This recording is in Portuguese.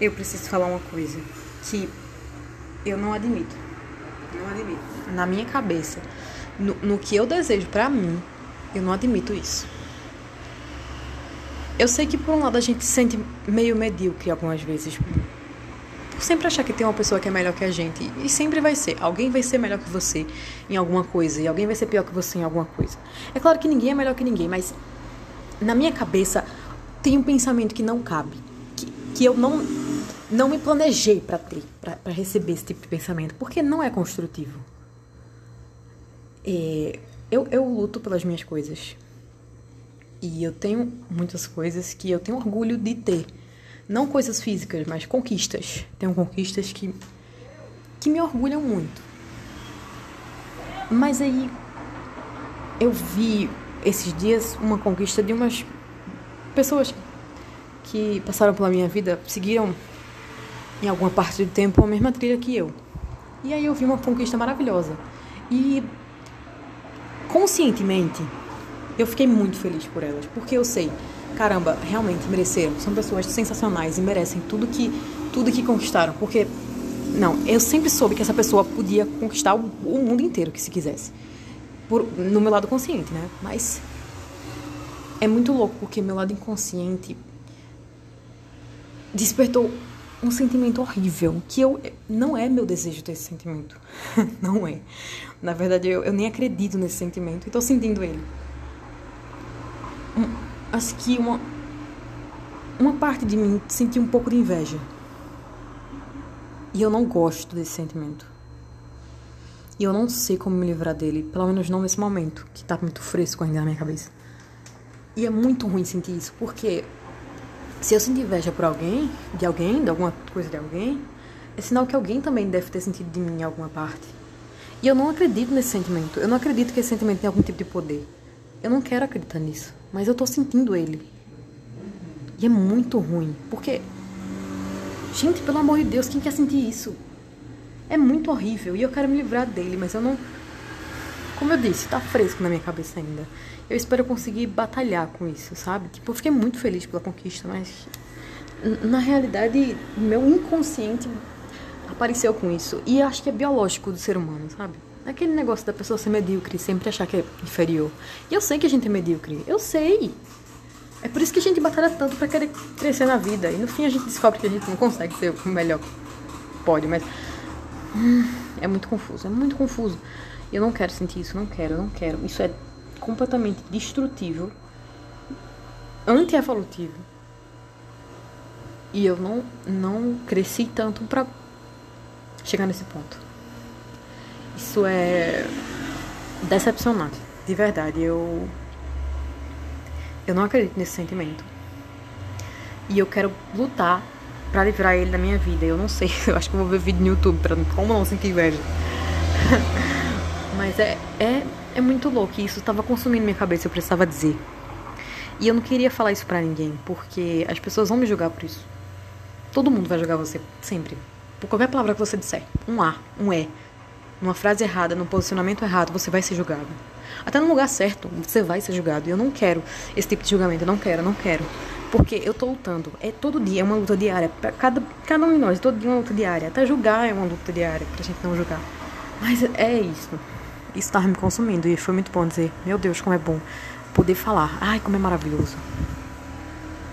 Eu preciso falar uma coisa que eu não admito. Não admito. Na minha cabeça, no que eu desejo pra mim, eu não admito isso. Eu sei que, por um lado, a gente se sente meio medíocre algumas vezes. Por sempre achar que tem uma pessoa que é melhor que a gente. E sempre vai ser. Alguém vai ser melhor que você em alguma coisa. E alguém vai ser pior que você em alguma coisa. É claro que ninguém é melhor que ninguém, mas na minha cabeça tem um pensamento que não cabe. Que eu não me planejei pra ter, pra receber esse tipo de pensamento. Porque não é construtivo. Eu luto pelas minhas coisas. E eu tenho muitas coisas que eu tenho orgulho de ter. Não coisas físicas, mas conquistas. Tenho conquistas que me orgulham muito. Mas aí eu vi esses dias uma conquista de umas pessoas que passaram pela minha vida, seguiram em alguma parte do tempo a mesma trilha que eu. E aí eu vi uma conquista maravilhosa. E conscientemente eu fiquei muito feliz por elas, porque eu sei, caramba, realmente mereceram. São pessoas sensacionais e merecem tudo que conquistaram. Porque, eu sempre soube que essa pessoa podia conquistar o mundo inteiro que se quisesse. No meu lado consciente, né? Mas é muito louco, porque meu lado inconsciente despertou um sentimento horrível, que não é meu desejo ter esse sentimento. Não é. Na verdade, eu nem acredito nesse sentimento e tô sentindo ele. Acho que uma parte de mim sentiu um pouco de inveja. E eu não gosto desse sentimento. E eu não sei como me livrar dele, pelo menos não nesse momento, que tá muito fresco ainda na minha cabeça. E é muito ruim sentir isso, porque se eu sentir inveja por alguém, de alguma coisa de alguém, é sinal que alguém também deve ter sentido de mim em alguma parte. E eu não acredito nesse sentimento. Eu não acredito que esse sentimento tenha algum tipo de poder. Eu não quero acreditar nisso, mas eu tô sentindo ele. E é muito ruim, porque, gente, pelo amor de Deus, quem quer sentir isso? É muito horrível e eu quero me livrar dele, mas eu não... Como eu disse, tá fresco na minha cabeça ainda. Eu espero conseguir batalhar com isso, sabe? Tipo, eu fiquei muito feliz pela conquista, mas na realidade, meu inconsciente apareceu com isso. E acho que é biológico do ser humano, sabe? Aquele negócio da pessoa ser medíocre, sempre achar que é inferior. E eu sei que a gente é medíocre, eu sei. É por isso que a gente batalha tanto pra querer crescer na vida. E no fim a gente descobre que a gente não consegue ser o melhor que pode, mas... É muito confuso. Eu não quero sentir isso, não quero. Isso é completamente destrutivo, anti-evolutivo. E eu não cresci tanto pra chegar nesse ponto. Isso é decepcionante, de verdade. Eu não acredito nesse sentimento. E eu quero lutar pra livrar ele da minha vida. Eu não sei, eu acho que eu vou ver vídeo no YouTube pra como não sentir inveja. Mas é muito louco. Isso tava consumindo minha cabeça, eu precisava dizer. E eu não queria falar isso pra ninguém, porque as pessoas vão me julgar por isso. Todo mundo vai julgar você, sempre. Por qualquer palavra que você disser. Um A, um E. Numa frase errada, num posicionamento errado, você vai ser julgado. Até no lugar certo, você vai ser julgado. E eu não quero esse tipo de julgamento. Eu não quero. Porque eu tô lutando. É todo dia, é uma luta diária. Pra cada um de nós, todo dia é uma luta diária. Até julgar é uma luta diária, pra gente não julgar. Mas é isso. Isso tava me consumindo. E foi muito bom dizer, meu Deus, como é bom poder falar. Ai, como é maravilhoso.